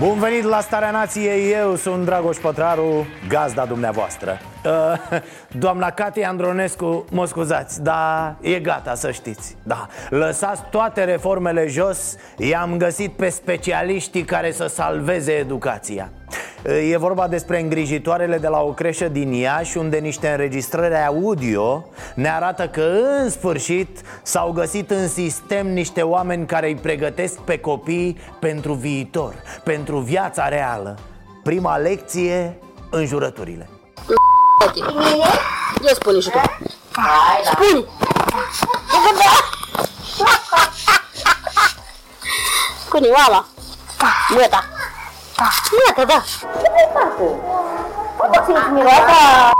Bun venit la Starea Nației, eu sunt Dragoș Pătraru, gazda dumneavoastră. Doamna Cati Andronescu, mă scuzați, dar e gata, să știți. Da, lăsați toate reformele jos, i-am găsit pe specialiștii care să salveze educația. E vorba despre îngrijitoarele de la o creșă din Iași, unde niște înregistrări audio ne arată că în sfârșit s-au găsit în sistem niște oameni care îi pregătesc pe copii pentru viitor, pentru viața reală. Prima lecție, înjurăturile. Eu spun și tu. Spun! Cunioala! Măta! Iată, da! Ce mai faci? Poți să simți miroasa?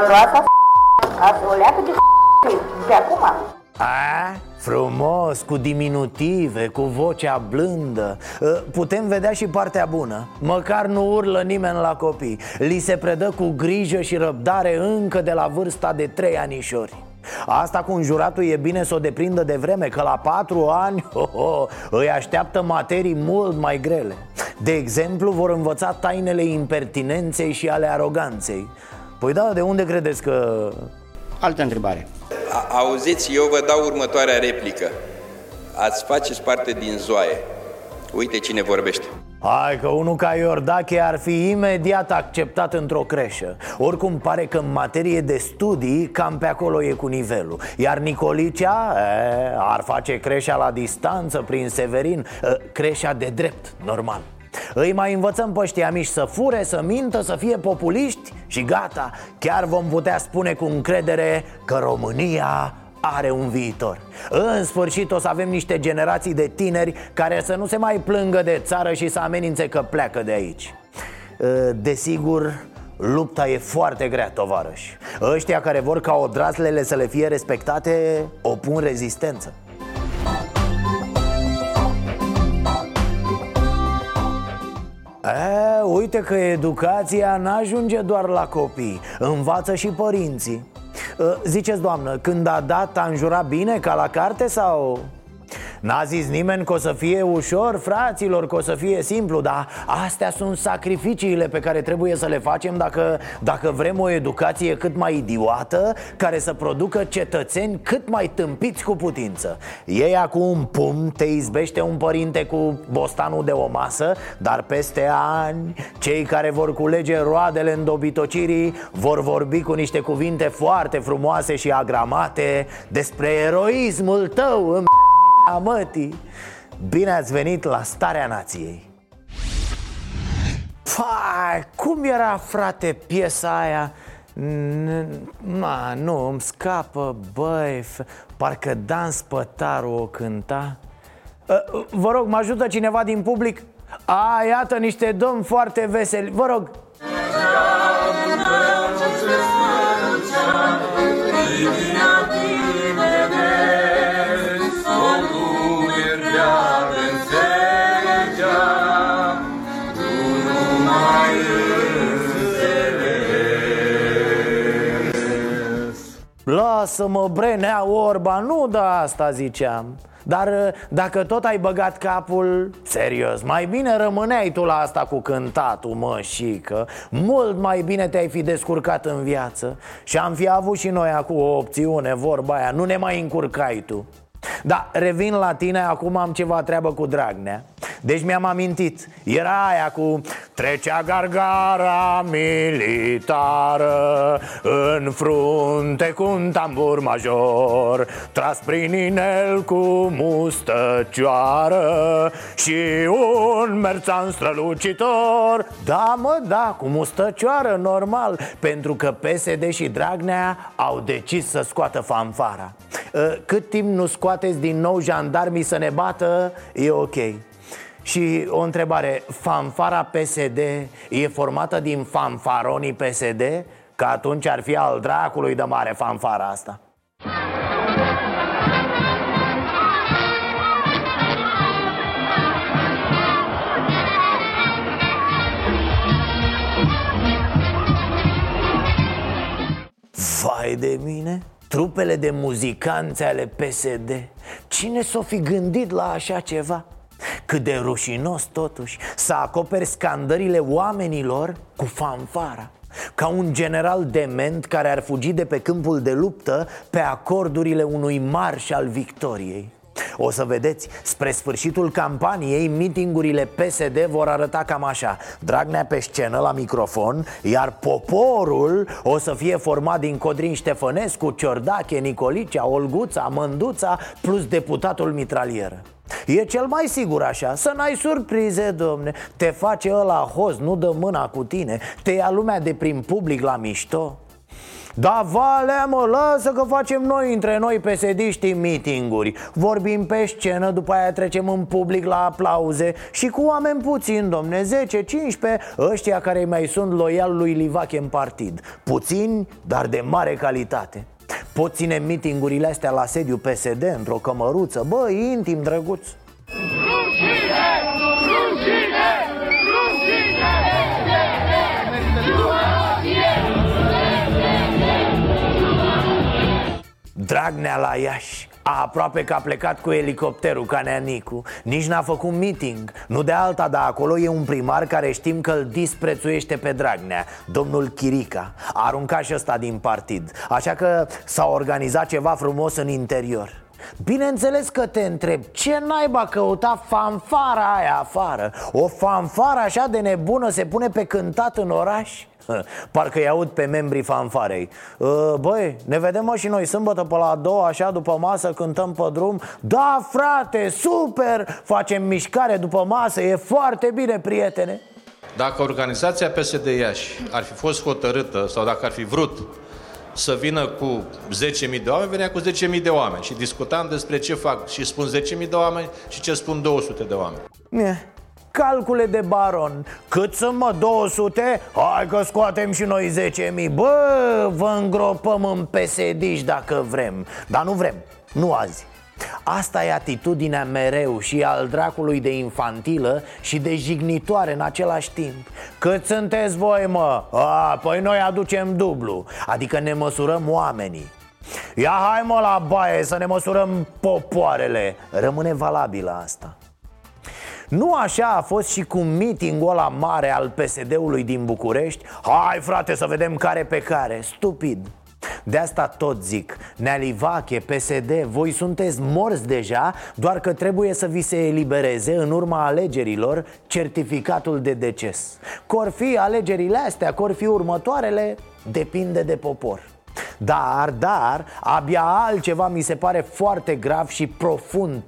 Miroasa azuleată de acum? A, frumos, cu diminutive, cu vocea blândă. Putem vedea și partea bună. Măcar nu urlă nimeni la copii. Li se predă cu grijă și răbdare încă de la vârsta de 3 anișori. Asta cu înjuratul e bine să o deprindă de vreme, că la 4 ani îi așteaptă materii mult mai grele. De exemplu, vor învăța tainele impertinenței și ale aroganței. Păi da, de unde credeți că... Altă întrebare. Auziți, eu vă dau următoarea replică. Ați faceți parte din zoaie. Uite cine vorbește. Hai că unul ca Iordache ar fi imediat acceptat într-o creșă. Oricum pare că în materie de studii cam pe acolo e cu nivelul. Iar Nicolicea ar face creșa la distanță prin Severin, creșa de drept, normal. Îi mai învățăm pe ăștia mici să fure, să mintă, să fie populiști și gata. Chiar vom putea spune cu încredere că România are un viitor. În sfârșit o să avem niște generații de tineri care să nu se mai plângă de țară și să amenințe că pleacă de aici. Desigur, lupta e foarte grea, tovarăși. Ăștia care vor ca odraslele să le fie respectate opun rezistență. Uite că educația n-ajunge doar la copii, învață și părinții. Ziceți, doamnă, când a dat, a înjurat bine, ca la carte, sau? N-a zis nimeni că o să fie ușor, fraților, că o să fie simplu. Dar astea sunt sacrificiile pe care trebuie să le facem dacă vrem o educație cât mai idiotă, care să producă cetățeni cât mai tâmpiți cu putință. Ei cu un pumn te izbește un părinte cu bostanul de o masă, dar peste ani cei care vor culege roadele îndobitocirii vor vorbi cu niște cuvinte foarte frumoase și agramate despre eroismul tău în... Amătii. Bine ați venit la Starea Nației. Păi, cum era, frate, piesa aia? Nu, îmi scapă, băi, parcă Dan Spătaru o cânta. Vă rog, mă ajută cineva din public? A, iată niște domni foarte veseli, vă rog. Lasă-mă, bre, Nea Orba, nu da asta ziceam. Dar dacă tot ai băgat capul, serios, mai bine rămâneai tu la asta cu cântatul, mășică. Mult mai bine te-ai fi descurcat în viață. Și am fi avut și noi acum o opțiune, vorba aia, nu ne mai încurcai tu. Da, revin la tine, acum am ceva treabă cu Dragnea. Deci mi-am amintit, era aia cu trecea gargara militară în frunte cu un tambur major, tras prin inel cu mustăcioară și un merțan strălucitor. Da, mă, da, cu mustăcioară, normal, pentru că PSD și Dragnea au decis să scoată fanfara. Cât timp nu scoateți din nou jandarmii să ne bată, e ok. Și o întrebare, fanfara PSD e formată din fanfaronii PSD? Că atunci ar fi al dracului de mare fanfara asta. Vai de mine, trupele de muzicanți ale PSD. Cine s-o fi gândit la așa ceva? Cât de rușinos totuși să acoperi scandările oamenilor cu fanfara. Ca un general dement care ar fugi de pe câmpul de luptă pe acordurile unui marș al victoriei. O să vedeți, spre sfârșitul campaniei, mitingurile PSD vor arăta cam așa: Dragnea pe scenă la microfon, iar poporul o să fie format din Codrin Ștefănescu, Ciordache, Nicolicea, Olguța, Mânduța, plus deputatul mitralieră. E cel mai sigur așa, să n-ai surprize, domne. Te face ăla host, nu dă mâna cu tine. Te ia lumea de prin public la mișto. Da, valea mă, lasă că facem noi între noi PSD-știi mitinguri. Vorbim pe scenă, după aia trecem în public la aplauze. Și cu oameni puțini, domne, 10-15, ăștia care mai sunt loial lui Livache în partid. Puțini, dar de mare calitate. Pot ține mitingurile astea la sediu PSD, într-o cămăruță, bă, intim, drăguț. Rușine! Rușine! Rușine! Dragnea la Iași. Aproape că a plecat cu elicopterul ca Neanicu. Nici n-a făcut miting. Nu de alta, dar acolo e un primar care știm că îl disprețuiește pe Dragnea, domnul Chirica. A aruncat și ăsta din partid. Așa că s-a organizat ceva frumos în interior. Bineînțeles că te întreb, ce naiba căuta fanfara aia afară? O fanfară așa de nebună se pune pe cântat în oraș? Parcă-i aud pe membrii fanfarei. Băi, ne vedem mă și noi sâmbătă pe la 2, așa, după masă, cântăm pe drum. Da, frate, super, facem mișcare după masă, e foarte bine, prietene. Dacă organizația PSD Iași ar fi fost hotărâtă sau dacă ar fi vrut să vină cu 10.000 de oameni, venea cu 10.000 de oameni și discutam despre ce fac și spun 10.000 de oameni și ce spun 200 de oameni. Calcule de baron. Cât sunt, mă, 200? Hai că scoatem și noi 10.000. Bă, vă îngropăm în PSD-și dacă vrem. Dar nu vrem, nu azi. Asta e atitudinea mereu și al dracului de infantilă și de jignitoare în același timp. Cât sunteți voi, mă? A, păi noi aducem dublu. Adică ne măsurăm oamenii. Ia hai, mă, la baie să ne măsurăm popoarele. Rămâne valabilă asta. Nu așa a fost și cu mitingul ăla mare al PSD-ului din București? Hai, frate, să vedem care pe care. Stupid. De asta tot zic, Nea Livache, PSD, voi sunteți morți deja, doar că trebuie să vi se elibereze în urma alegerilor certificatul de deces. Cor fi alegerile astea, cor fi următoarele, depinde de popor. Dar, abia altceva mi se pare foarte grav și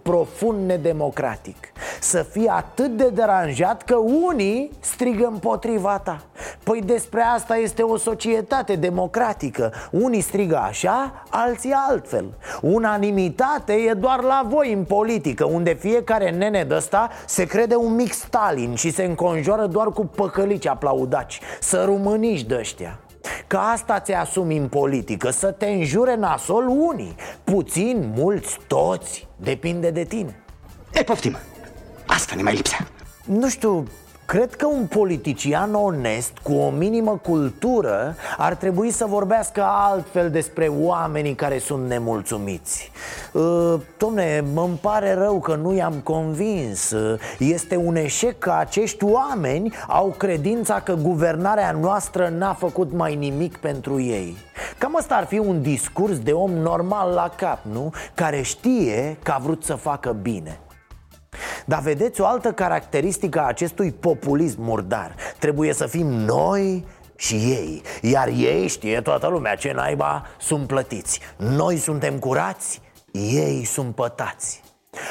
profund nedemocratic. Să fii atât de deranjat că unii strigă împotriva ta. Păi despre asta este o societate democratică. Unii strigă așa, alții altfel. Unanimitate e doar la voi în politică, unde fiecare nene d-ăsta se crede un mic Stalin și se înconjoară doar cu păcălici aplaudaci, sărumâniși d-ăștia. Că asta ți-asumi în politică, să te înjure nasol unii, puțin, mulți, toți, depinde de tine. E, poftim, asta ne mai lipsea. Nu știu, cred că un politician onest, cu o minimă cultură, ar trebui să vorbească altfel despre oamenii care sunt nemulțumiți. Dom'le, îmi pare rău că nu i-am convins. Este un eșec că acești oameni au credința că guvernarea noastră n-a făcut mai nimic pentru ei. Cam ăsta ar fi un discurs de om normal la cap, nu? Care știe că a vrut să facă bine. Dar vedeți o altă caracteristică a acestui populism murdar. Trebuie să fim noi și ei. Iar ei, știe toată lumea ce naiba, sunt plătiți. Noi suntem curați, ei sunt pătați.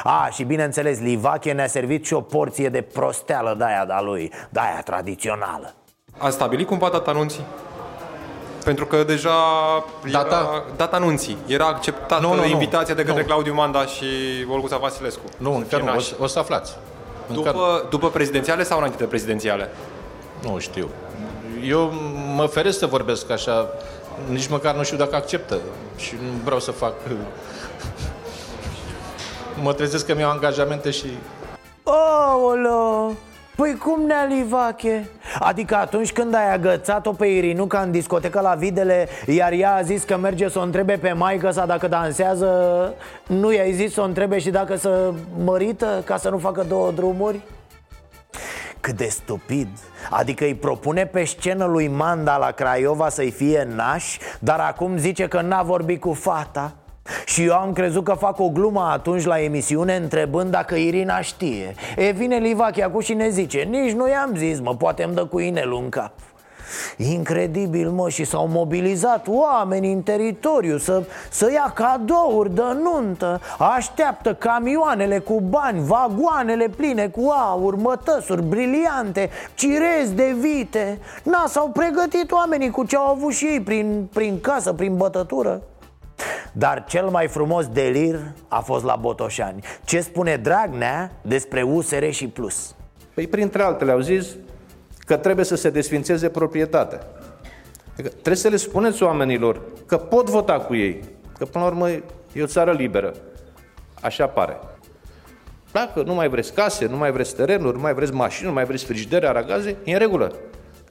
A, și bineînțeles, Livache ne-a servit și o porție de prosteală de-aia de-a lui, de-aia tradițională. Ați stabilit cumva data anunții? Pentru că deja era data anunții. Era acceptată invitația de către Claudiu Manda și Olguța Vasilescu. Nu, chiar nu, o să aflați. După prezidențiale sau înainte de prezidențiale? Nu știu. Eu mă feresc să vorbesc așa, nici măcar nu știu dacă acceptă și nu vreau să fac... Mă trezesc că mi-au angajamente și... Oolo! Păi cum, nea Livache? Adică atunci când ai agățat-o pe Irinuca în discoteca la Videle, iar ea a zis că merge să o întrebe pe maică sa dacă dansează, nu i-ai zis să o întrebe și dacă să mărită, ca să nu facă două drumuri? Cât de stupid! Adică îi propune pe scenă lui Manda la Craiova să-i fie naș, dar acum zice că n-a vorbit cu fata. Și eu am crezut că fac o glumă atunci la emisiune, întrebând dacă Irina știe. E, vine Livache acum și ne zice: nici nu i-am zis, mă, poate îmi dă cu inelul în cap. Incredibil, mă, și s-au mobilizat oameni în teritoriu să ia cadouri de nuntă. Așteaptă camioanele cu bani, vagoanele pline cu aur, mătăsuri, briliante, cirezi de vite. Na, s-au pregătit oamenii cu ce au avut și ei prin casă, prin bătătură. Dar cel mai frumos delir a fost la Botoșani. Ce spune Dragnea despre USR și PLUS? Păi printre altele au zis că trebuie să se desfințeze proprietatea. Adică trebuie să le spuneți oamenilor că pot vota cu ei, că până la urmă e o țară liberă. Așa pare. Dacă nu mai vreți case, nu mai vreți terenuri, nu mai vreți mașini, nu mai vreți frigidere, aragaze, e în regulă.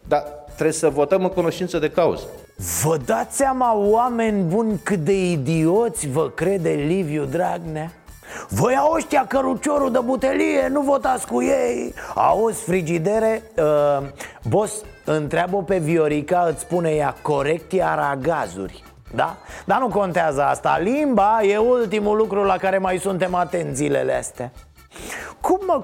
Dar trebuie să votăm în cunoștință de cauză. Vă dați seama, oameni buni, cât de idioți vă crede Liviu Dragnea? Voi au ăștia căruciorul de butelie, nu votați cu ei. Auzi, frigidere, boss, întreabă pe Viorica, îți spune ea corect, iar agazuri. Da? Dar nu contează asta, limba e ultimul lucru la care mai suntem atenți zilele astea.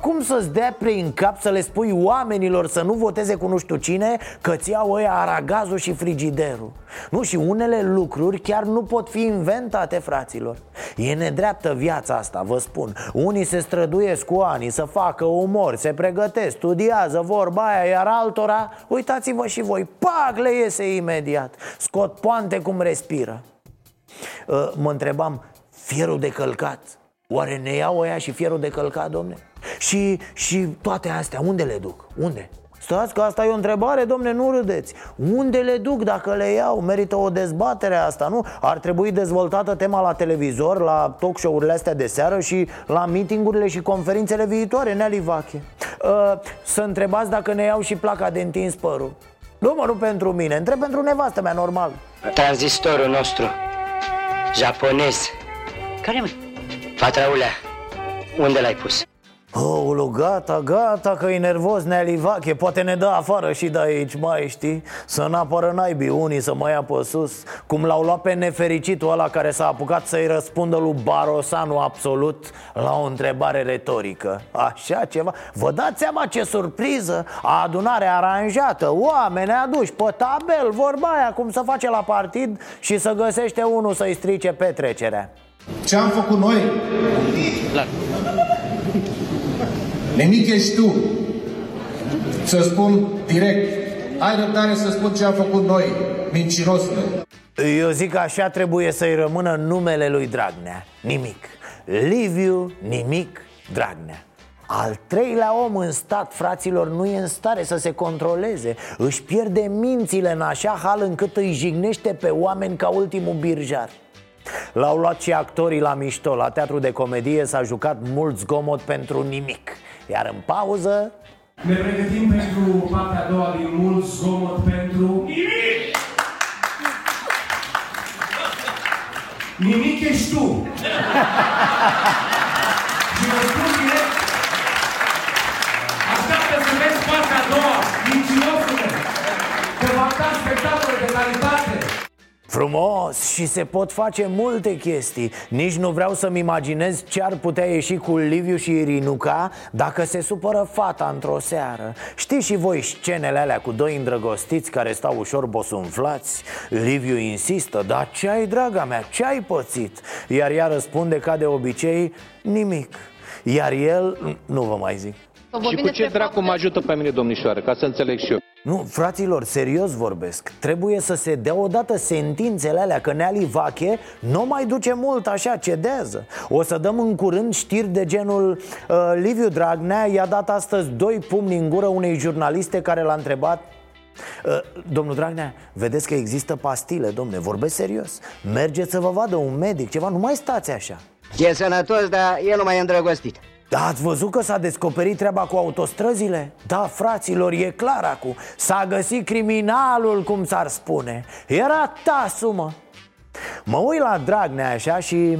Cum să-ți dea prin cap să le spui oamenilor să nu voteze cu nu știu cine, că-ți iau ăia aragazul și frigiderul? Nu, și unele lucruri chiar nu pot fi inventate, fraților. E nedreaptă viața asta, vă spun. Unii se străduiesc cu ani să facă umor, se pregătesc, studiază vorba aia, iar altora, uitați-vă și voi, pac, le iese imediat. Scot poante cum respiră. Mă întrebam, fierul de călcat, oare ne iau ăia și fierul de călcat, domne? Și toate astea, unde le duc? Unde? Stați că asta e o întrebare, domne, nu râdeți. Unde le duc dacă le iau? Merită o dezbatere asta, nu? Ar trebui dezvoltată tema la televizor, la talk show-urile astea de seară și la meeting-urile și conferințele viitoare, nea Livache. Să întrebați dacă ne iau și placa de întins părul. Nu, mă, nu pentru mine, întreb pentru nevastă mea, normal. Tranzistorul nostru, japonez. Care, mă? Patraulea, unde l-ai pus? Oulu, gata, că e nervos nea Livache. Poate ne dă afară și de aici, mai știi? Să n-apară naibii unii să mă ia pe sus. Cum l-au luat pe nefericitul ăla care s-a apucat să-i răspundă lui Barosanu absolut la o întrebare retorică. Așa ceva. Vă dați seama ce surpriză? Adunare aranjată, oameni aduși pe tabel, vorba aia, cum se face la partid, și să găsește unul să-i strice petrecerea. Ce am făcut noi? Nimic ești tu. Să spun direct. Ai răbdare să spun ce am făcut noi, mincinos. Eu zic că așa trebuie să-i rămână numele lui Dragnea. Nimic. Liviu Nimic Dragnea. Al treilea om în stat, fraților, nu e în stare să se controleze. Își pierde mințile în așa hal încât îi jignește pe oameni ca ultimul birjar. L-au luat și actorii la mișto. La teatru de comedie s-a jucat mult zgomot pentru nimic. Iar în pauză... Ne pregătim pentru partea a doua din mult zgomot pentru... Nimic! Nimic ești tu! Și vă spun direct, așteaptă să vezi partea a doua, mincinosule, că v-am dat spectacole de calitate. Frumos, și se pot face multe chestii. Nici nu vreau să-mi imaginez ce ar putea ieși cu Liviu și Irinuca dacă se supără fata într-o seară. Știți și voi scenele alea cu doi îndrăgostiți care stau ușor bosunflați? Liviu insistă: dar ce ai, draga mea, ce ai pățit? Iar ea răspunde ca de obicei: nimic. Iar el, nu vă mai zic. Și cu ce dracu mă ajută pe mine, domnișoară, ca să înțeleg și eu? Nu, fraților, serios vorbesc. Trebuie să se dea odată sentințele alea, că Neali Vache nu mai duce mult așa, cedează. O să dăm în curând știri de genul Liviu Dragnea i-a dat astăzi 2 pumni în gură unei jurnaliste care l-a întrebat: domnul Dragnea, vedeți că există pastile, domne, vorbesc serios. Mergeți să vă vadă un medic, ceva, nu mai stați așa. E sănătos, dar el nu mai e îndrăgostit. Da, ați văzut că s-a descoperit treaba cu autostrăzile? Da, fraților, e clar acum. S-a găsit criminalul, cum s-ar spune. Era tasul, mă. Mă uit la Dragnea așa și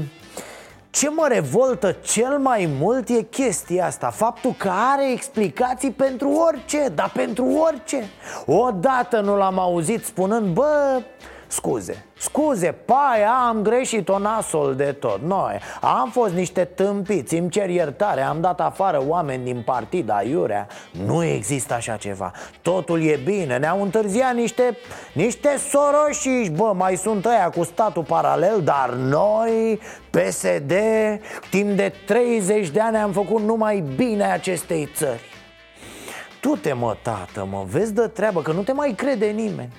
ce mă revoltă cel mai mult e chestia asta. Faptul că are explicații pentru orice, dar pentru orice. Odată nu l-am auzit spunând: bă, scuze, paia am greșit-o, nasul de tot. Noi am fost niște tâmpiți, îmi cer iertare, am dat afară oameni din partid, aiurea. Nu există așa ceva, totul e bine, ne-au întârziat niște soroșiși. Bă, mai sunt ăia cu statul paralel, dar noi, PSD, timp de 30 de ani am făcut numai bine acestei țări. Du-te, mă, tată, mă, vezi de treabă, că nu te mai crede nimeni.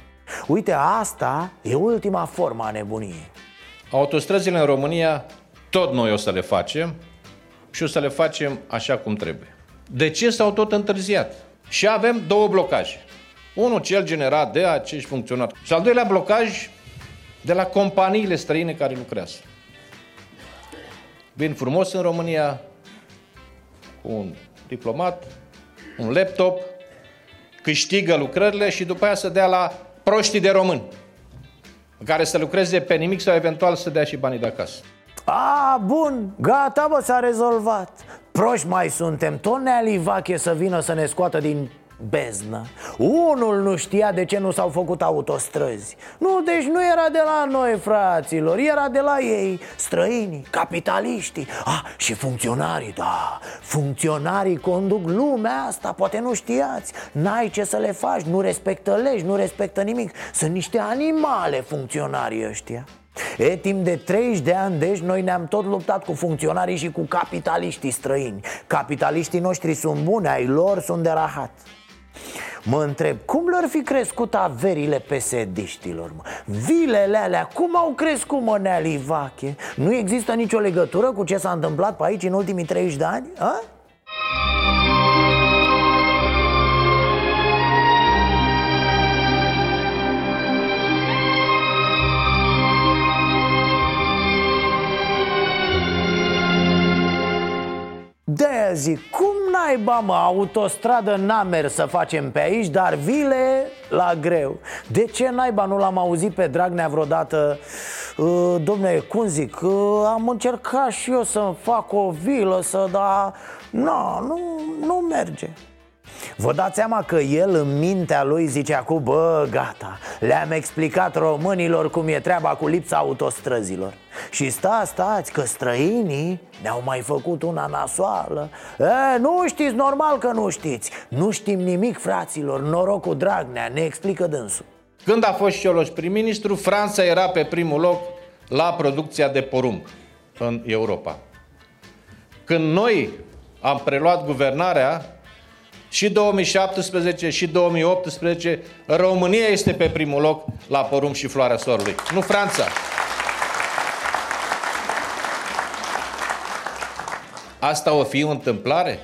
Uite, asta e ultima formă a nebuniei. Autostrăzile în România tot noi o să le facem și o să le facem așa cum trebuie. De ce s-au tot întârziat? Și avem 2 blocaje. Unul cel generat de acești funcționari și al doilea blocaj de la companiile străine care lucrează. Vin frumos în România cu un diplomat, un laptop, câștigă lucrările și după aia să dea la proștii de români, care să lucreze pe nimic sau eventual să dea și banii de acasă. A, bun, gata, bă, s-a rezolvat. Proști mai suntem, tot Neali Vache să vină să ne scoată din beznă. Unul nu știa de ce nu s-au făcut autostrăzi. Nu, deci nu era de la noi, fraților, era de la ei, străinii, capitaliștii. Și funcționarii, da, funcționarii conduc lumea asta, poate nu știați. N-ai ce să le faci, nu respectă legi, nu respectă nimic. Sunt niște animale funcționarii ăștia. E, timp de 30 de ani, deci, noi ne-am tot luptat cu funcționarii și cu capitaliștii străini. Capitaliștii noștri sunt buni, ai lor sunt de rahat. Mă întreb, cum le-ar fi crescut averile PSD-știlor, mă? Vilele alea, cum au crescut, mă, Neali Vache? Nu există nicio legătură cu ce s-a întâmplat pe aici în ultimii 30 de ani? A? De-aia zic, cum naiba, mă, autostradă n-a mers să facem pe aici, dar vile la greu. De ce naiba nu l-am auzit pe Dragnea vreodată? Dom'le, cum zic, am încercat și eu să-mi fac o vilă, dar nu merge. Vă dați seama că el în mintea lui zice acum: bă, gata, le-am explicat românilor cum e treaba cu lipsa autostrăzilor. Și stați că străinii ne-au mai făcut una nasoală. Nu știți, normal că nu știți. Nu știm nimic, fraților, norocul Dragnea, ne explică dânsul. Când a fost Cioloș prim-ministru, Franța era pe primul loc la producția de porumb în Europa. Când noi am preluat guvernarea, și 2017 și 2018, România este pe primul loc la porumb și floarea soarelui, nu Franța. Asta o fi o întâmplare?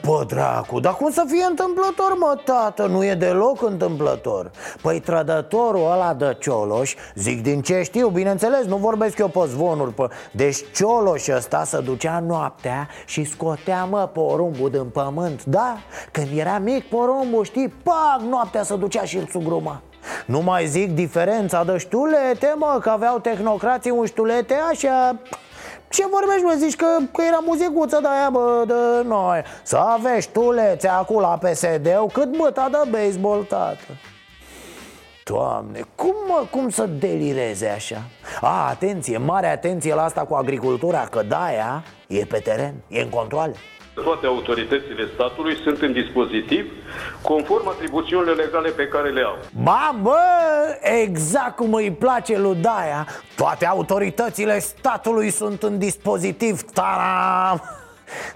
Pă, dracu, dar cum să fie întâmplător, mă, tată? Nu e deloc întâmplător. Păi trădătorul ăla de Cioloș, zic din ce știu, bineînțeles, nu vorbesc eu pe zvonuri, pă. Deci Cioloș ăsta se ducea noaptea și scotea, mă, porumbul din pământ. Da, când era mic porumbul, știi, pac, noaptea se ducea și îl sugruma. Nu mai zic diferența de ștulete, mă, că aveau tehnocrații un ștulete așa. Ce vorbești, mă, zici că era muzicuță de aia, bă, de noi. Să avești tulețe acum la PSD-ul cât băta de baseball, tată. Doamne, cum să delireze așa? Atenție, mare atenție la asta cu agricultura, că de-aia e pe teren, e în controle. Toate autoritățile statului sunt în dispozitiv conform atribuțiunilor legale pe care le au. Mamă, exact cum îi place lui Daia. Toate autoritățile statului sunt în dispozitiv. Taram!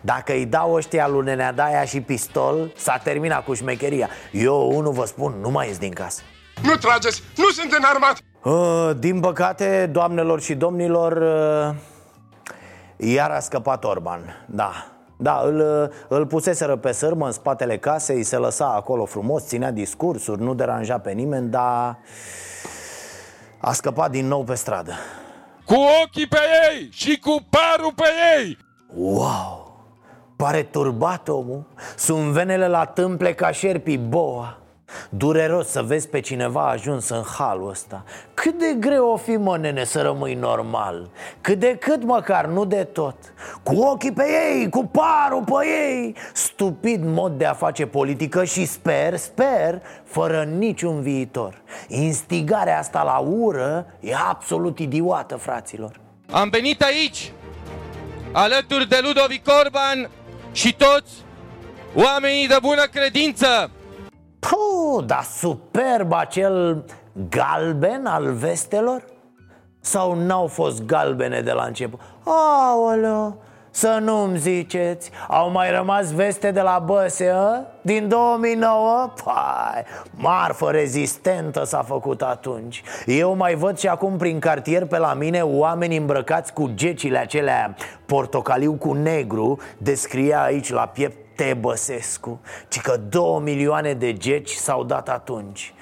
Dacă îi dau ăștia lui Neneadaia și pistol, s-a terminat cu șmecheria. Eu, unul, vă spun, nu mai ies din casă. Nu trageți, nu sunt înarmat! Din păcate, doamnelor și domnilor, iar a scăpat Orban, da. Da, îl puseseră pe sârmă în spatele casei, se lăsa acolo frumos, ținea discursuri, nu deranja pe nimeni, dar a scăpat din nou pe stradă. Cu ochii pe ei și cu parul pe ei! Wow! Pare turbat omul, sunt venele la tâmple ca șerpii boa. Dureros să vezi pe cineva ajuns în halul ăsta. Cât de greu o fi, mă, nene, să rămâi normal. Cât de cât măcar, nu de tot. Cu ochii pe ei, cu parul pe ei. Stupid mod de a face politică și sper, fără niciun viitor. Instigarea asta la ură e absolut idiotă, fraților. Am venit aici alături de Ludovic Orban și toți oamenii de bună credință. Puh, dar superb acel galben al vestelor? Sau n-au fost galbene de la început? Aoleo, să nu-mi ziceți, au mai rămas veste de la Băse, a? Din 2009? Pai, marfă rezistentă s-a făcut atunci. Eu mai văd și acum prin cartier pe la mine oameni îmbrăcați cu gecile acelea portocaliu cu negru. Descria aici la piept Te Băsescu, ci că 2 milioane de geci s-au dat atunci.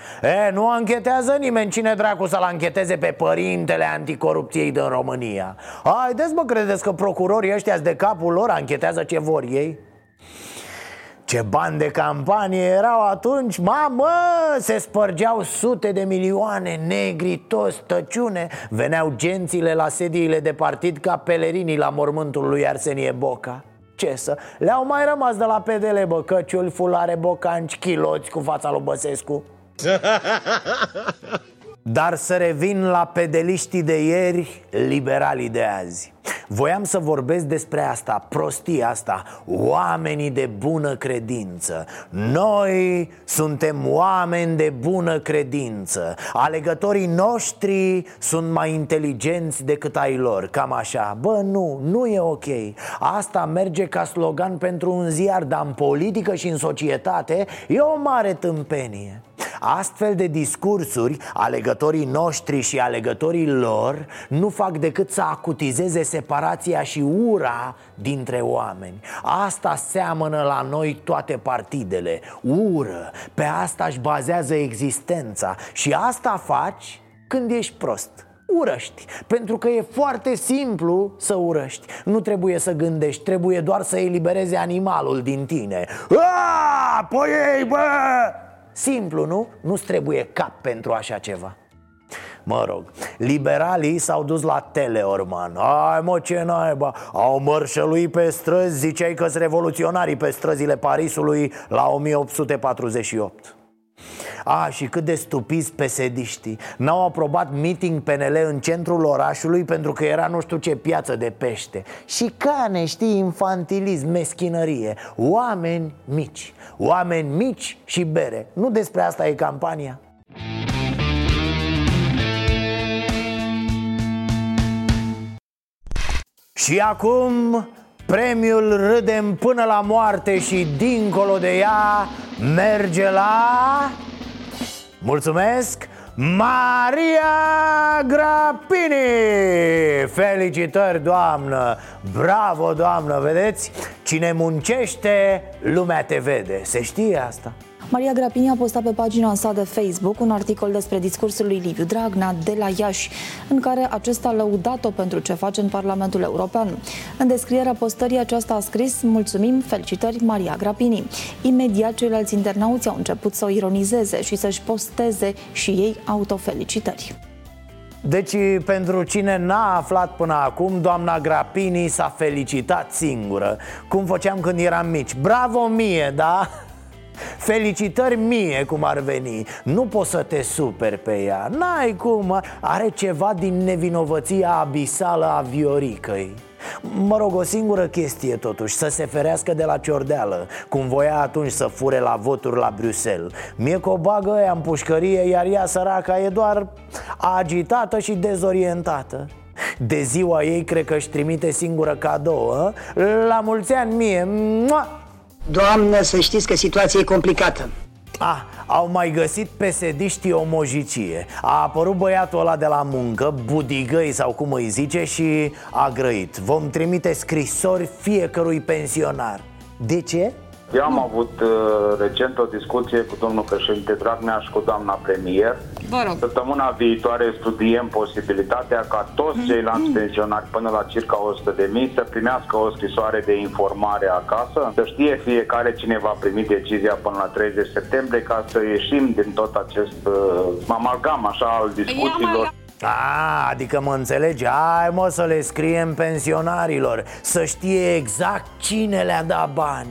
Nu anchetează nimeni, cine dracu să-l ancheteze pe părintele anticorupției din România? Haideți, mă, credeți că procurorii ăștia de capul lor anchetează ce vor ei? Ce bani de campanie erau atunci, mamă! Se spărgeau sute de milioane, negri, toți, tăciune. Veneau gențile la sediile de partid ca pelerinii la mormântul lui Arsenie Boca. Ce să, le-au mai rămas de la PDL, bă, căciuli, fulare, bocanci, chiloți cu fața lui Băsescu. Dar să revin la pedeliștii de ieri, liberalii de azi. Voiam să vorbesc despre asta, prostia asta, oamenii de bună credință. Noi suntem oameni de bună credință. Alegătorii noștri sunt mai inteligenți decât ai lor, cam așa. Bă, nu e ok. Asta merge ca slogan pentru un ziar, dar în politică și în societate e o mare tâmpenie. Astfel de discursuri, alegătorii noștri și alegătorii lor nu fac decât să acutizeze separația și ura dintre oameni. Asta seamănă la noi toate partidele. Ură, pe asta își bazează existența. Și asta faci când ești prost. Urăști, pentru că e foarte simplu să urăști. Nu trebuie să gândești, trebuie doar să elibereze animalul din tine. Aaaa, păi ei, bă! Simplu, nu? Nu-ți trebuie cap pentru așa ceva. Mă rog, liberalii s-au dus la Teleorman. Hai, mă, ce naiba, au mărșăluit pe străzi, ziceai că-s revoluționarii pe străzile Parisului la 1848. Și cât de stupizi PSD-știi. N-au aprobat meeting PNL în centrul orașului pentru că era nu știu ce piață de pește. Și cane, știi, infantilism, meschinărie. Oameni mici. Oameni mici și bere. Nu despre asta e campania? Și acum premiul Râdem până la moarte și dincolo de ea merge la... Mulțumesc! Maria Grapini! Felicitări, doamnă! Bravo, doamnă! Vedeți? Cine muncește, lumea te vede. Se știe asta. Maria Grapini a postat pe pagina sa de Facebook un articol despre discursul lui Liviu Dragnea de la Iași, în care acesta a lăudat-o pentru ce face în Parlamentul European. În descrierea postării aceasta a scris: mulțumim, felicitări, Maria Grapini. Imediat ceilalți internauți au început să o ironizeze și să-și posteze și ei autofelicitări. Deci, pentru cine n-a aflat până acum, doamna Grapini s-a felicitat singură, cum făceam când eram mici. Bravo mie, da? Felicitări mie, cum ar veni. Nu poți să te superi pe ea. N-ai cum, are ceva din nevinovăția abisală a Vioricăi. Mă rog, o singură chestie totuși: să se ferească de la Ciordeală, cum voia atunci să fure la voturi la Bruxelles. Mie că o bagă aia în pușcărie, iar ea, săraca, e doar agitată și dezorientată. De ziua ei cred că își trimite singură cadou. La mulți ani mie. Doamnă, să știți că situația e complicată. Ah, au mai găsit pesediștii o mojicie. A apărut băiatul ăla de la muncă, Budigăi sau cum îi zice, și a grăit: vom trimite scrisori fiecărui pensionar. De ce? Eu am avut recent o discuție cu domnul președinte Dragnea și cu doamna premier. Săptămâna viitoare studiem posibilitatea ca toți ceilalți pensionari până la circa 100.000 să primească o scrisoare de informare acasă, să știe fiecare cine va primi decizia până la 30 septembrie, ca să ieșim din tot acest amalgam așa al discuțiilor. A, adică mă înțelegi? Hai mă să le scriem pensionarilor, să știe exact cine le-a dat bani.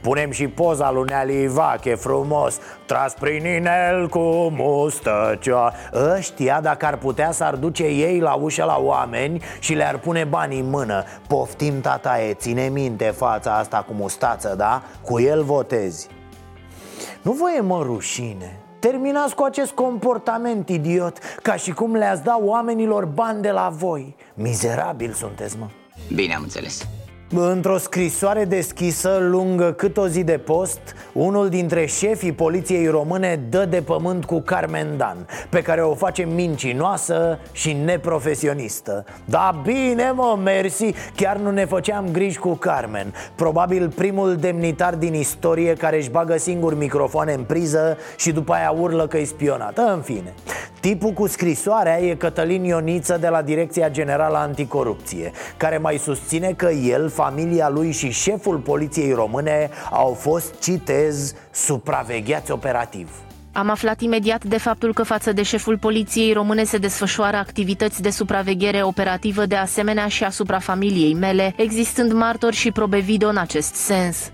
Punem și poza lui Neali Ivache frumos, tras prin inel cu mustăcioa. Ăștia, dacă ar putea, s-ar duce ei la ușa la oameni și le-ar pune banii în mână. Poftim, tataie, ține minte fața asta cu mustață, da? Cu el votezi. Nu vă e mă rușine? Terminați cu acest comportament idiot, ca și cum le-ați da oamenilor bani de la voi. Mizerabil sunteți, mă. Bine, am înțeles. Într-o scrisoare deschisă, lungă cât o zi de post, unul dintre șefii poliției române dă de pământ cu Carmen Dan, pe care o face mincinoasă și neprofesionistă. Da bine mă, mersi, chiar nu ne făceam griji cu Carmen. Probabil primul demnitar din istorie care își bagă singur microfoane în priză și după aia urlă că-i spionată, în fine. Tipul cu scrisoarea e Cătălin Ioniță de la Direcția Generală Anticorupție, care mai susține că el, familia lui și șeful poliției române au fost, citez, supravegheați operativ. Am aflat imediat de faptul că față de șeful poliției române se desfășoară activități de supraveghere operativă, de asemenea și asupra familiei mele, existând martori și probe video în acest sens.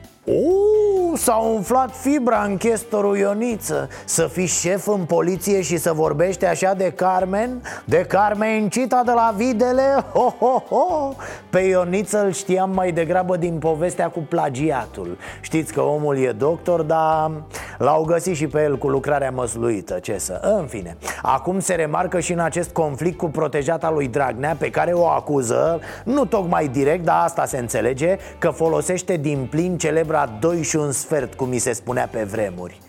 S-a umflat fibra în chestorul Ioniță. Să fii șef în poliție și să vorbești așa de Carmen? De Carmen Cita de la Videle? Ho, ho, ho. Pe Ioniță îl știam mai degrabă din povestea cu plagiatul. Știți că omul e doctor, dar l-au găsit și pe el cu lucrarea măsluită, ce să... În fine, acum se remarcă și în acest conflict cu protejata lui Dragnea, pe care o acuză, nu tocmai direct, dar asta se înțelege, că folosește din plin celebra 2 și un sfert, cum mi se spunea pe vremuri.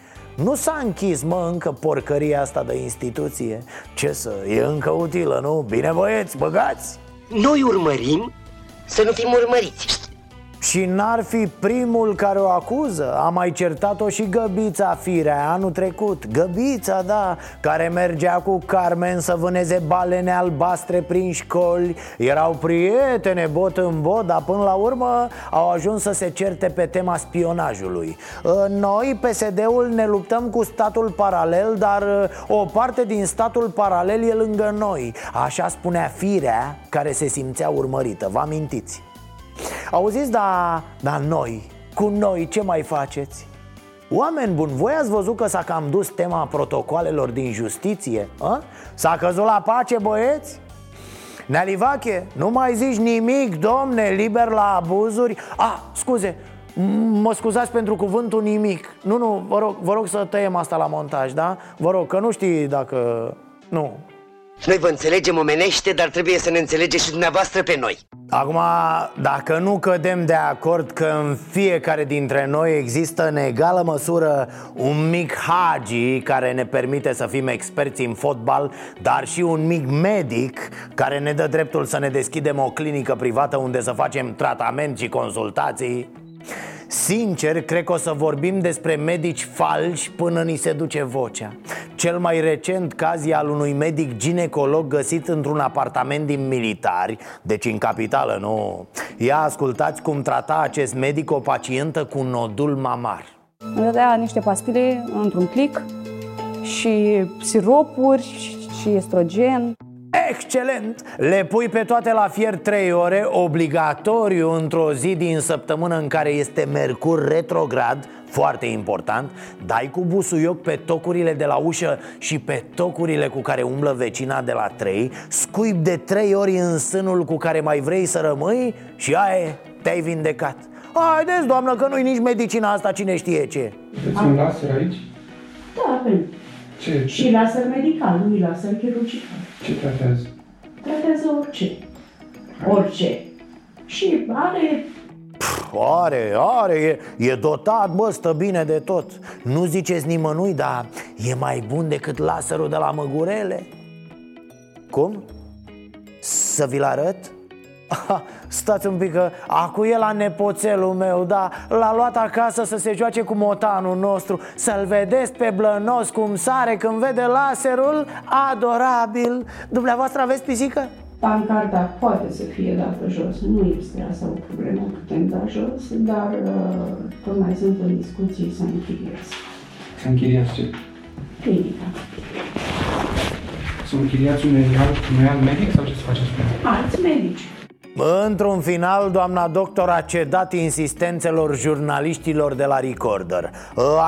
Nu s-a închis, mă, încă porcăria asta de instituție. Ce să, e încă utilă, nu? Bine băieți, băgați! Noi urmărim să nu fim urmăriți. Și n-ar fi primul care o acuză. A mai certat-o și Găbița Firea anul trecut. Găbița, da, care mergea cu Carmen să vâneze balene albastre prin școli. Erau prietene bot în bot, dar până la urmă au ajuns să se certe pe tema spionajului. Noi, PSD-ul, ne luptăm cu statul paralel, dar o parte din statul paralel e lângă noi. Așa spunea Firea, care se simțea urmărită, vă amintiți? Auziți, da noi, cu noi ce mai faceți? Oameni buni, voi ați văzut că s-a cam dus tema protocoalelor din justiție? A? S-a căzut la pace, băieți? Neali Ivache, nu mai zici nimic, domne, liber la abuzuri. Scuze, mă scuzați pentru cuvântul nimic. Nu, vă rog să tăiem asta la montaj, da? Vă rog, că nu știi dacă... Nu. Noi vă înțelegem omenește, dar trebuie să ne înțelegeți și dumneavoastră pe noi. Acum, dacă nu cădem de acord că în fiecare dintre noi există în egală măsură un mic Hagi care ne permite să fim experți în fotbal, dar și un mic medic care ne dă dreptul să ne deschidem o clinică privată unde să facem tratament și consultații, sincer, cred că o să vorbim despre medici falși până ni se duce vocea. Cel mai recent caz e al unui medic ginecolog găsit într-un apartament din Militari, deci în capitală, nu? Ia ascultați cum trata acest medic o pacientă cu nodul mamar. Îi dădea niște pastile într-un clic și siropuri și estrogen. Excelent! Le pui pe toate la fier 3 ore, obligatoriu într-o zi din săptămână în care este mercur retrograd, foarte important. Dai cu busuioc pe tocurile de la ușă și pe tocurile cu care umblă vecina de la 3, scuip de 3 ori în sânul cu care mai vrei să rămâi și aia, te-ai vindecat. Haideți, doamnă, că nu-i nici medicina asta cine știe ce. Veți un laser aici? Da, bine. Ce? Și laser medical, nu-i laser chirurgical. Ce tratează? Tratează orice. orice. Și are... e dotat, bă, stă bine de tot. Nu ziceți nimănui, dar e mai bun decât laserul de la Măgurele. Cum? Să vi-l arăt? Stați un pic că acu e la nepoțelul meu, da, l-a luat acasă să se joace cu motanul nostru. Să-l vedeți pe Blănos cum sare când vede laserul, adorabil. Dumneavoastră aveți pisică? Pancarta poate să fie dată jos, nu este asta o problemă, putem da jos, dar tot mai sunt în discuții să închiriați. Să închiriați ce? Clinica. Să închiriați unui alt medic sau ce să faceți? Alți medici. Într-un final, doamna doctor a cedat insistențelor jurnaliștilor de la Recorder.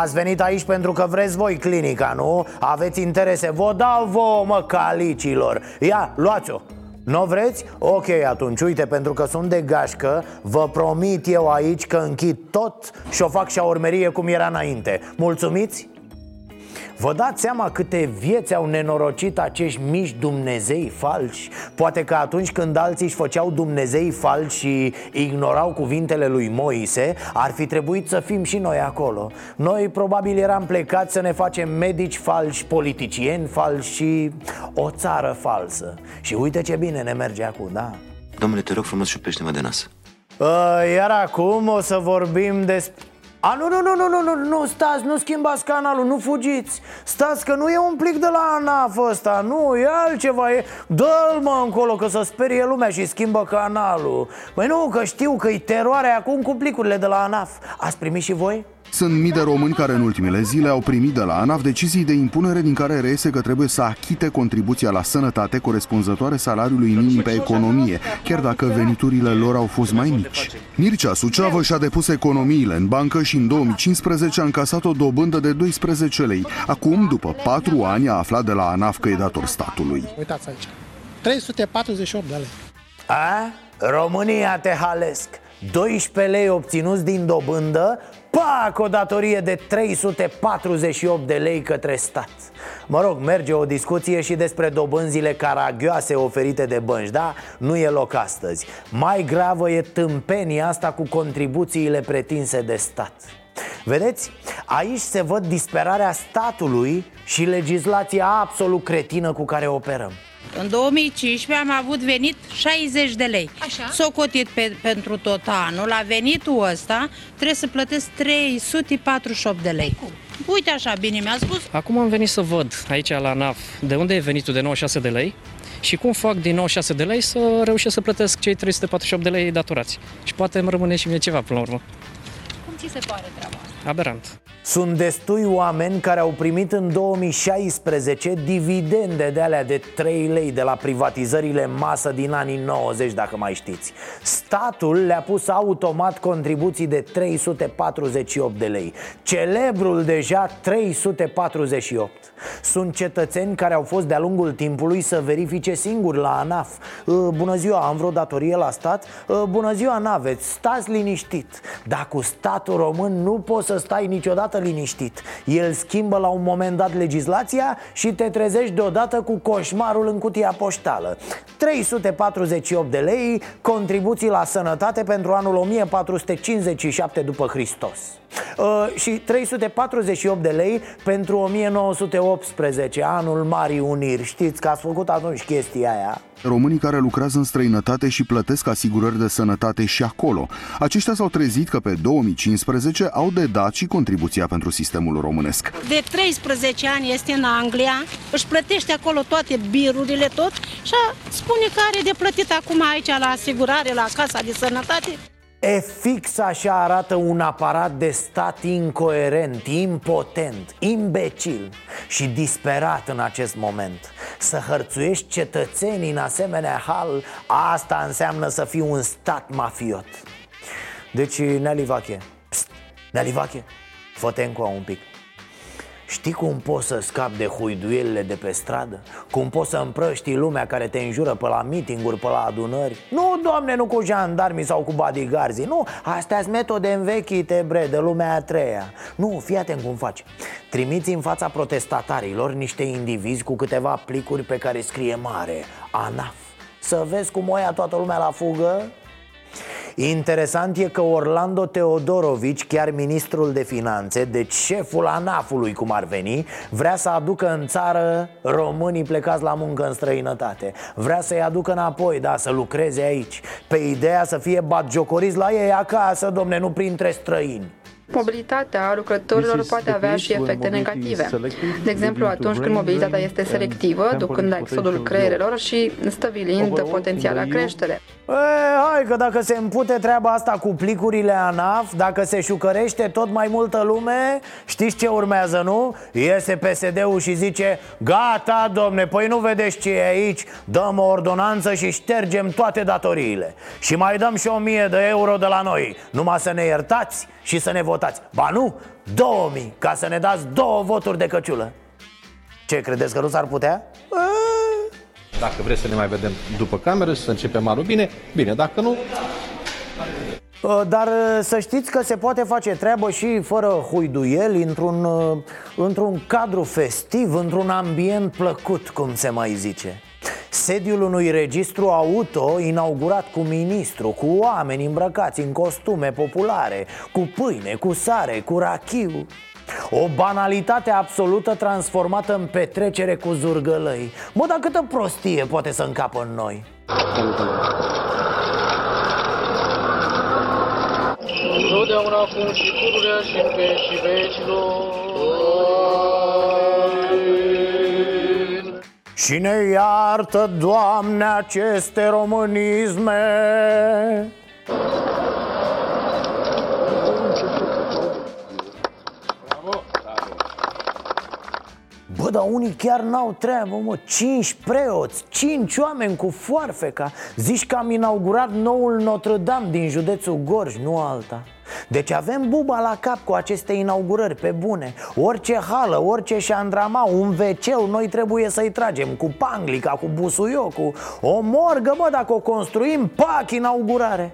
Ați venit aici pentru că vreți voi clinica, nu? Aveți interese, vă dau vouă, mă, calicilor. Ia, luați-o! Nu vreți? Ok, atunci, uite, pentru că sunt de gașcă, vă promit eu aici că închid tot și o fac șaormerie cum era înainte. Mulțumiți? Vă dați seama câte vieți au nenorocit acești mici dumnezei falși? Poate că atunci când alții își făceau dumnezei falși și ignorau cuvintele lui Moise, ar fi trebuit să fim și noi acolo. Noi probabil eram plecați să ne facem medici falși, politicieni falși și o țară falsă. Și uite ce bine ne merge acum, da? Domnule, te rog frumos, șupește-mă de nas. Iar acum o să vorbim despre... A, nu, stați, nu schimbați canalul, nu fugiți. Stați că nu e un plic de la ANAF ăsta, nu, e altceva, e... Dă-l, mă, încolo, că să sperie lumea și schimbă canalul. Păi nu, că știu că-i teroare acum cu plicurile de la ANAF. Ați primit și voi? Sunt mii de români care în ultimele zile au primit de la ANAF decizii de impunere din care reiese că trebuie să achite contribuția la sănătate corespunzătoare salariului minim pe economie, chiar dacă veniturile lor au fost mai mici. Mircea Suceavă și-a depus economiile în bancă și în 2015 a încasat o dobândă de 12 lei. Acum, după 4 ani, a aflat de la ANAF că e dator statului. Uitați aici, 348 de lei. A? România te halesc! 12 lei obținuți din dobândă, pac, o datorie de 348 de lei către stat. Mă rog, merge o discuție și despre dobânzile caragioase oferite de bănci, da? Nu e loc astăzi. Mai gravă e tâmpenia asta cu contribuțiile pretinse de stat. Vedeți? Aici se văd disperarea statului și legislația absolut cretină cu care operăm. În 2015 am avut venit 60 de lei. Socotit pentru tot anul, la venitul ăsta trebuie să plătesc 348 de lei. Uite așa, bine mi-a spus. Acum am venit să văd aici la ANAF de unde e venitul de 96 de lei și cum fac din 96 de lei să reușesc să plătesc cei 348 de lei datorați. Și poate îmi rămâne și mie ceva până la urmă. Cum ți se pare treaba asta? Aberant. Sunt destui oameni care au primit în 2016 dividende de alea de 3 lei de la privatizările masă din anii 90, dacă mai știți. Statul le-a pus automat contribuții de 348 de lei. Celebrul deja 348. Sunt cetățeni care au fost de-a lungul timpului să verifice singuri la ANAF. Bună ziua, am vreo datorie la stat? Bună ziua, n-aveți, stați liniștit. Dar cu statul român nu poți să stai niciodată liniștit. El schimbă la un moment dat legislația și te trezești deodată cu coșmarul în cutia poștală. 348 de lei contribuții la sănătate pentru anul 1457 după Hristos. Și 348 de lei pentru 1918, anul Marii Uniri. Știți că ați făcut atunci chestia aia. Românii care lucrează în străinătate și plătesc asigurări de sănătate și acolo. Aceștia s-au trezit că pe 2015 au dedat și contribuția pentru sistemul românesc. De 13 ani este în Anglia, își plătește acolo toate birurile, tot, și spune că are de plătit acum aici la asigurare, la casa de sănătate. E fix așa arată un aparat de stat incoerent, impotent, imbecil și disperat în acest moment. Să hărțuiești cetățenii în asemenea hal, asta înseamnă să fii un stat mafiot. Deci, Nelivache, pst, Nelivache, fă-te încoa un pic. Știi cum poți să scapi de huiduielile de pe stradă? Cum poți să împrăștii lumea care te înjură pe la mitinguri, pe la adunări? Nu, Doamne, nu cu jandarmii sau cu bodyguards. Nu, astea-s metode învechite, bre, de lumea a treia. Nu, fii atent cum faci. Trimiți în fața protestatarilor niște indivizi cu câteva plicuri pe care scrie mare ANAF. să vezi cum o ia toată lumea la fugă. Interesant e că Orlando Teodorovici, chiar ministrul de finanțe, deci șeful ANAF-ului cum ar veni, vrea să aducă în țară românii plecați la muncă în străinătate. Vrea să-i aducă înapoi, da, să lucreze aici, pe ideea să fie batjocoriți la ei acasă, domne, nu printre străini. Mobilitatea lucrătorilor poate avea și efecte negative. De exemplu, atunci când mobilitatea este selectivă, ducând la exodul creierelor și stăvilind potențiala creștere. Hai că dacă se împute treaba asta cu plicurile ANAF, dacă se șucărește tot mai multă lume, știți ce urmează, nu? Iese PSD-ul și zice: gata, domne, păi nu vedeți ce e aici? Dăm o ordonanță și ștergem toate datoriile. Și mai dăm și 1.000 de euro de la noi, numai să ne iertați și să ne votați. Ba nu, 2.000, ca să ne dați 2 voturi de căciulă. Ce, credeți că nu s-ar putea? Dacă vreți să ne mai vedem după cameră și să începem anul bine, bine, dacă nu... Dar să știți că se poate face treabă și fără huiduieli, într-un cadru festiv, într-un ambient plăcut, cum se mai zice. Sediul unui registru auto inaugurat cu ministru, cu oameni îmbrăcați în costume populare, cu pâine, cu sare, cu rachiu. O banalitate absolută transformată în petrecere cu zurgălăi. Mă, dar câtă prostie poate să încapă în noi? Întotdeauna acum și pururea și în vecii vecilor. Și ne iartă, Doamne, aceste românisme. Bă, dar unii chiar n-au treabă, mă. 5 preoți, 5 oameni cu foarfeca. Zici că am inaugurat noul Notre-Dame din județul Gorj, nu alta. Deci avem buba la cap cu aceste inaugurări, pe bune. Orice hală, orice șandrama, un wc-ul, noi trebuie să-i tragem cu panglica, cu busuiocul. O morgă, bă, dacă o construim, pac, inaugurare.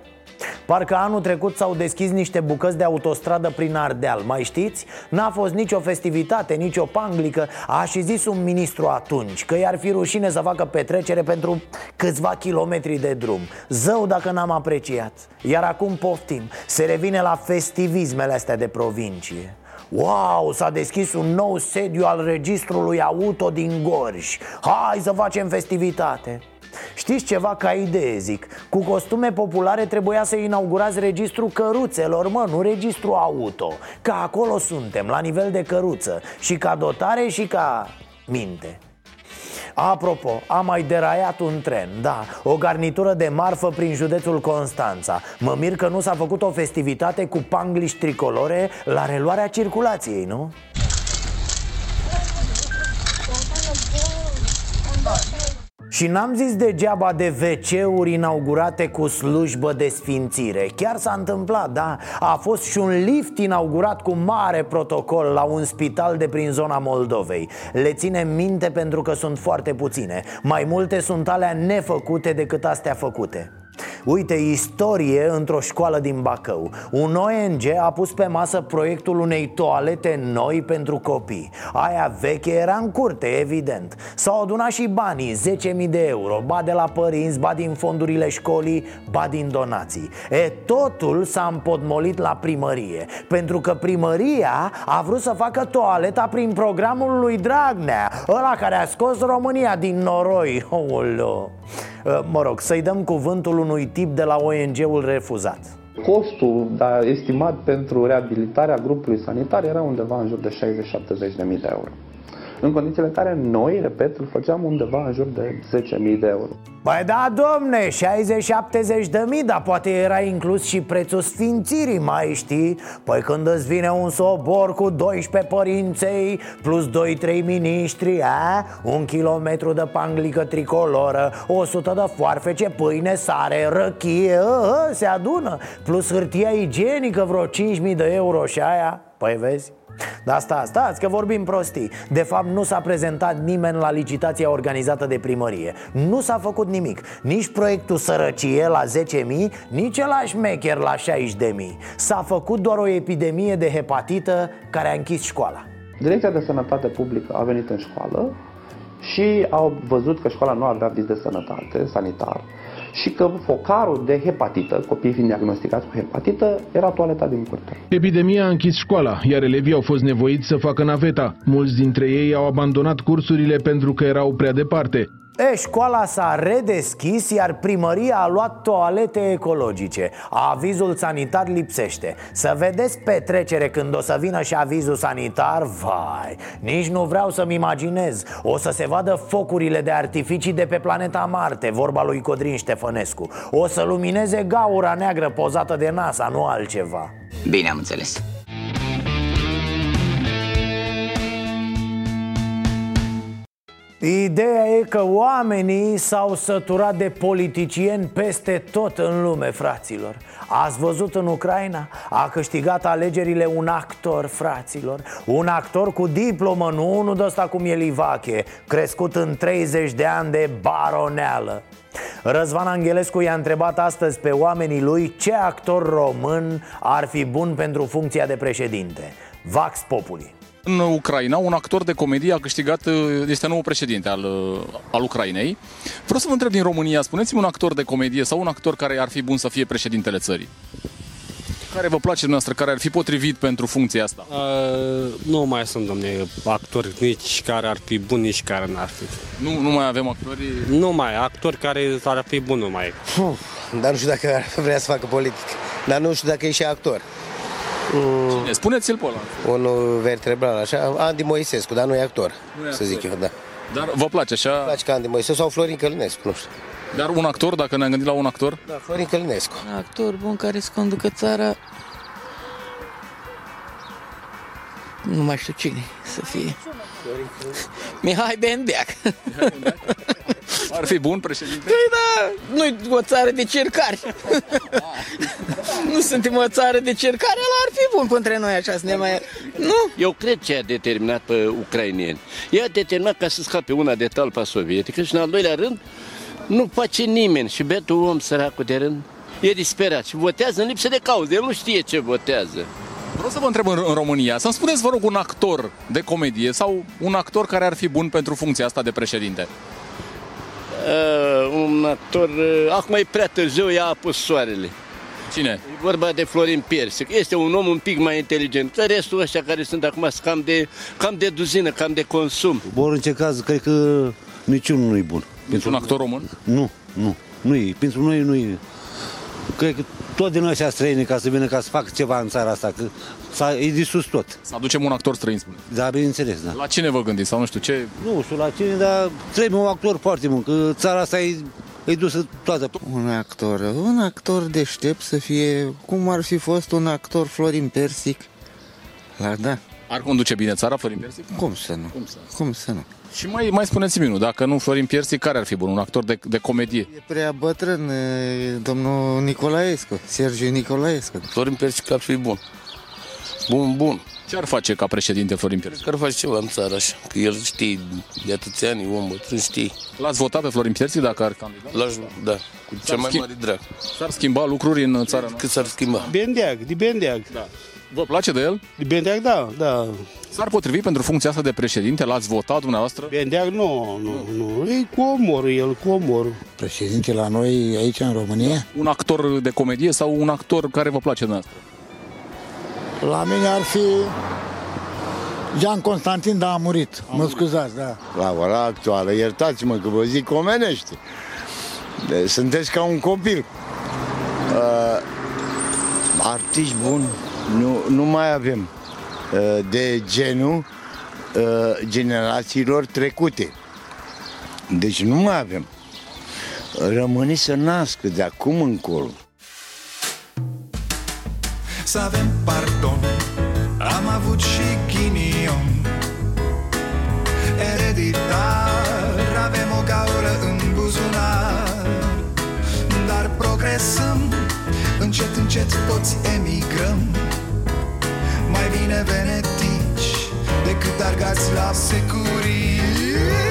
Parcă anul trecut s-au deschis niște bucăți de autostradă prin Ardeal, mai știți? N-a fost nicio festivitate, nicio panglică. A și zis un ministru atunci că i-ar fi rușine să facă petrecere pentru câțiva kilometri de drum. Zău dacă n-am apreciat. Iar acum poftim, se revine la festivismele astea de provincie. Wow, s-a deschis un nou sediu al registrului auto din Gorj. Hai să facem festivitate. Știți ceva ca idee, zic? Cu costume populare trebuia să inaugurați registrul căruțelor, mă, nu registru auto. Că acolo suntem, la nivel de căruță, și ca dotare și ca minte. Apropo, a mai deraiat un tren, da, o garnitură de marfă prin județul Constanța. Mă mir că nu s-a făcut o festivitate cu panglici tricolore la reluarea circulației, nu? Și n-am zis degeaba de WC-uri inaugurate cu slujbă de sfințire. Chiar s-a întâmplat, da. A fost și un lift inaugurat cu mare protocol la un spital de prin zona Moldovei. Le ținem minte pentru că sunt foarte puține. Mai multe sunt alea nefăcute decât astea făcute. Uite, istorie într-o școală din Bacău. Un ONG a pus pe masă proiectul unei toalete noi pentru copii. Aia veche era în curte, evident. S-au adunat și banii, 10.000 de euro. Ba de la părinți, ba din fondurile școlii, ba din donații. E, totul s-a împotmolit la primărie, pentru că primăria a vrut să facă toaleta prin programul lui Dragnea, ăla care a scos România din noroi. Oolo. Mă rog, să-i dăm cuvântul unui tip de la ONG-ul refuzat. Costul estimat pentru reabilitarea grupului sanitar era undeva în jur de 60-70.000 de euro. În condițiile care noi, repet, îl făceam undeva în jur de 10.000 de euro. Băi da, domne, 60-70 de mii, dar poate era inclus și prețul sfințirii, mai știi? Păi când îți vine un sobor cu 12 părinței, plus 2-3 miniștri, a? 1 kilometru de panglică tricoloră, 100 de foarfece, pâine, sare, răchie, se adună. Plus hârtia igienică, vreo 5.000 de euro și aia, păi vezi? Dar stați că vorbim prostii. De fapt nu s-a prezentat nimeni la licitația organizată de primărie. Nu s-a făcut nimic. Nici proiectul sărăcie la 10.000, nici ăla șmecher la 60.000. S-a făcut doar o epidemie de hepatită care a închis școala. Direcția de Sănătate Publică a venit în școală și au văzut că școala nu avea aviz de sănătate, sanitar, și că focarul de hepatită, copiii fiind diagnosticați cu hepatită, era toaleta din curte. Epidemia a închis școala, iar elevii au fost nevoiți să facă naveta. Mulți dintre ei au abandonat cursurile pentru că erau prea departe. Școala s-a redeschis, iar primăria a luat toalete ecologice. Avizul sanitar lipsește. Să vedeți petrecere când o să vină și avizul sanitar, vai, nici nu vreau să-mi imaginez. O să se vadă focurile de artificii de pe planeta Marte, vorba lui Codrin Ștefănescu. O să lumineze gaura neagră pozată de NASA, nu altceva. Bine, am înțeles. Ideea e că oamenii s-au săturat de politicieni peste tot în lume, fraților. Ați văzut în Ucraina? A câștigat alegerile un actor, fraților. Un actor cu diplomă, nu unul de ăsta cum e Livache, crescut în 30 de ani de baroneală. Răzvan Anghelescu i-a întrebat astăzi pe oamenii lui ce actor român ar fi bun pentru funcția de președinte. Vax populi. În Ucraina, un actor de comedie a câștigat, este nou președinte al Ucrainei. Vreau să vă întreb din România, spuneți-mi un actor de comedie sau un actor care ar fi bun să fie președintele țării. Care vă place dumneavoastră, care ar fi potrivit pentru funcția asta? Nu mai sunt, domne, actori nici care ar fi buni, nici care n-ar fi. Nu mai avem actori? Nu mai, actori care ar fi buni, nu mai. Dar nu știu dacă ar vrea să facă politică, dar nu știu dacă e și actor. Cine? Spuneți-l pe ăla. Unul vertebral, așa, Andy Moisescu, dar nu e actor, să zic eu, da. Dar vă place așa? Vă place ca Andy Moisescu sau Florin Călinescu, nu știu. Dar un actor, dacă ne-am gândit la un actor? Da, Florin Călinescu. Un actor bun care să conducă țara, nu mai știu cine să fie. Mihai Bendeac. Ar fi bun președinte? Da, noi o țară de cercari. Nu suntem o țară de cercari, ăla ar fi bun pentru noi așa, să ne mai... Nu? Eu cred ce a determinat pe ucraineni. I-a determinat ca să scape una de talpa sovietică și în al doilea rând nu face nimeni și betul om săracul de rând e disperat și votează în lipsă de cauze, el nu știe ce votează. Vreau să vă întreb în România, să-mi spuneți, vă rog, un actor de comedie sau un actor care ar fi bun pentru funcția asta de președinte. Un actor, acum e prea târziu, i-a apus soarele. Cine? E vorba de Florin Piersic. Este un om un pic mai inteligent. Restul ăștia care sunt acum sunt cam de duzină, cam de consum. În orice caz, cred că niciunul nu e bun. Pentru un actor român? Nu e. Pentru noi nu e. Cred că tot din ăștia străini ca să vină, ca să facă ceva în țara asta, că e disus tot. Să aducem un actor străin, spune. Da, bineînțeles, da. La cine vă gândiți sau nu știu ce? Nu știu la cine, dar trebuie un actor foarte bun, că țara asta e dusă toată. Un actor deștept să fie, cum ar fi fost un actor Florin Piersic, la da. Ar conduce bine țara Florin Piersic? Cum să nu? Și mai spuneți-mi, nu, dacă nu Florin Piersic, care ar fi bun? Un actor de comedie? E prea bătrân, domnul Nicolicea, Sergiu Nicolicea. Florin Piersic ar fi bun. Bun. Ce ar face ca președinte Florin Piersic? Că ar face ceva în țară așa, că el știe de atâția ani, omul, nu știi. L-ați votat pe Florin Piersic dacă ar candida? L-aș, da, cu cea mai mare drag. S-ar schimba lucruri în țară? Cât s-ar schimba? Bendeac. Da. Vă place de el? Bendeac, da. S-ar potrivi pentru funcția asta de președinte? L-ați votat dumneavoastră? Bendeac, nu. E cu omorul. Președinte la noi, aici, în România? Un actor de comedie sau un actor care vă place dumneavoastră? La mine ar fi... Jean Constantin, dar a murit. Mă scuzați, da. La ora actuală, iertați-mă că vă zic omenește. Sunteți ca un copil. Artiști buni. Nu mai avem de genul generațiilor trecute. Deci nu mai avem. Rămâni să nască de acum încolo. Să avem pardon, am avut și ghinion. Ereditar, avem o gaură în buzunar. Dar progresăm, încet, încet toți emigrăm. Mai bine venetici decât argați la securii.